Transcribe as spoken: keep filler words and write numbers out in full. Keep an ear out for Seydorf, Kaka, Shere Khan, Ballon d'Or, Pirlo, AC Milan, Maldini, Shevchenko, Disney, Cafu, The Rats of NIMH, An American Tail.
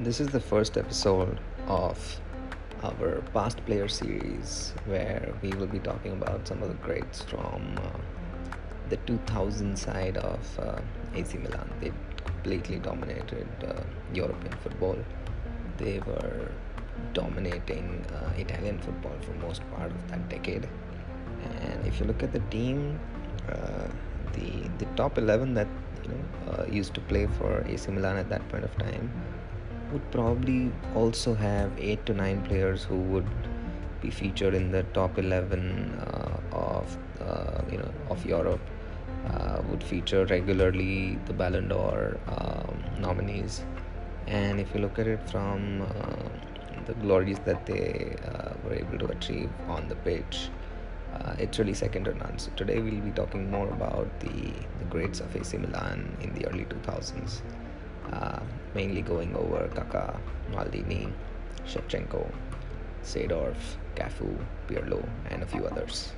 This is the first episode of our past player series where we will be talking about some of the greats from uh, the two thousand side of uh, A C Milan. They completely dominated uh, European football. They were dominating uh, Italian football for most part of that decade. And if you look at the team, uh, the the top eleven that you know uh, used to play for A C Milan at that point of time would probably also have eight to nine players who would be featured in the top eleven uh, of uh, you know of Europe. Uh, would feature regularly the Ballon d'Or um, nominees. And if you look at it from uh, the glories that they uh, were able to achieve on the pitch, uh, it's really second to none. So today we'll be talking more about the, the greats of A C Milan in the early two thousands. Uh, mainly going over Kaka, Maldini, Shevchenko, Seydorf, Cafu, Pirlo, and a few others.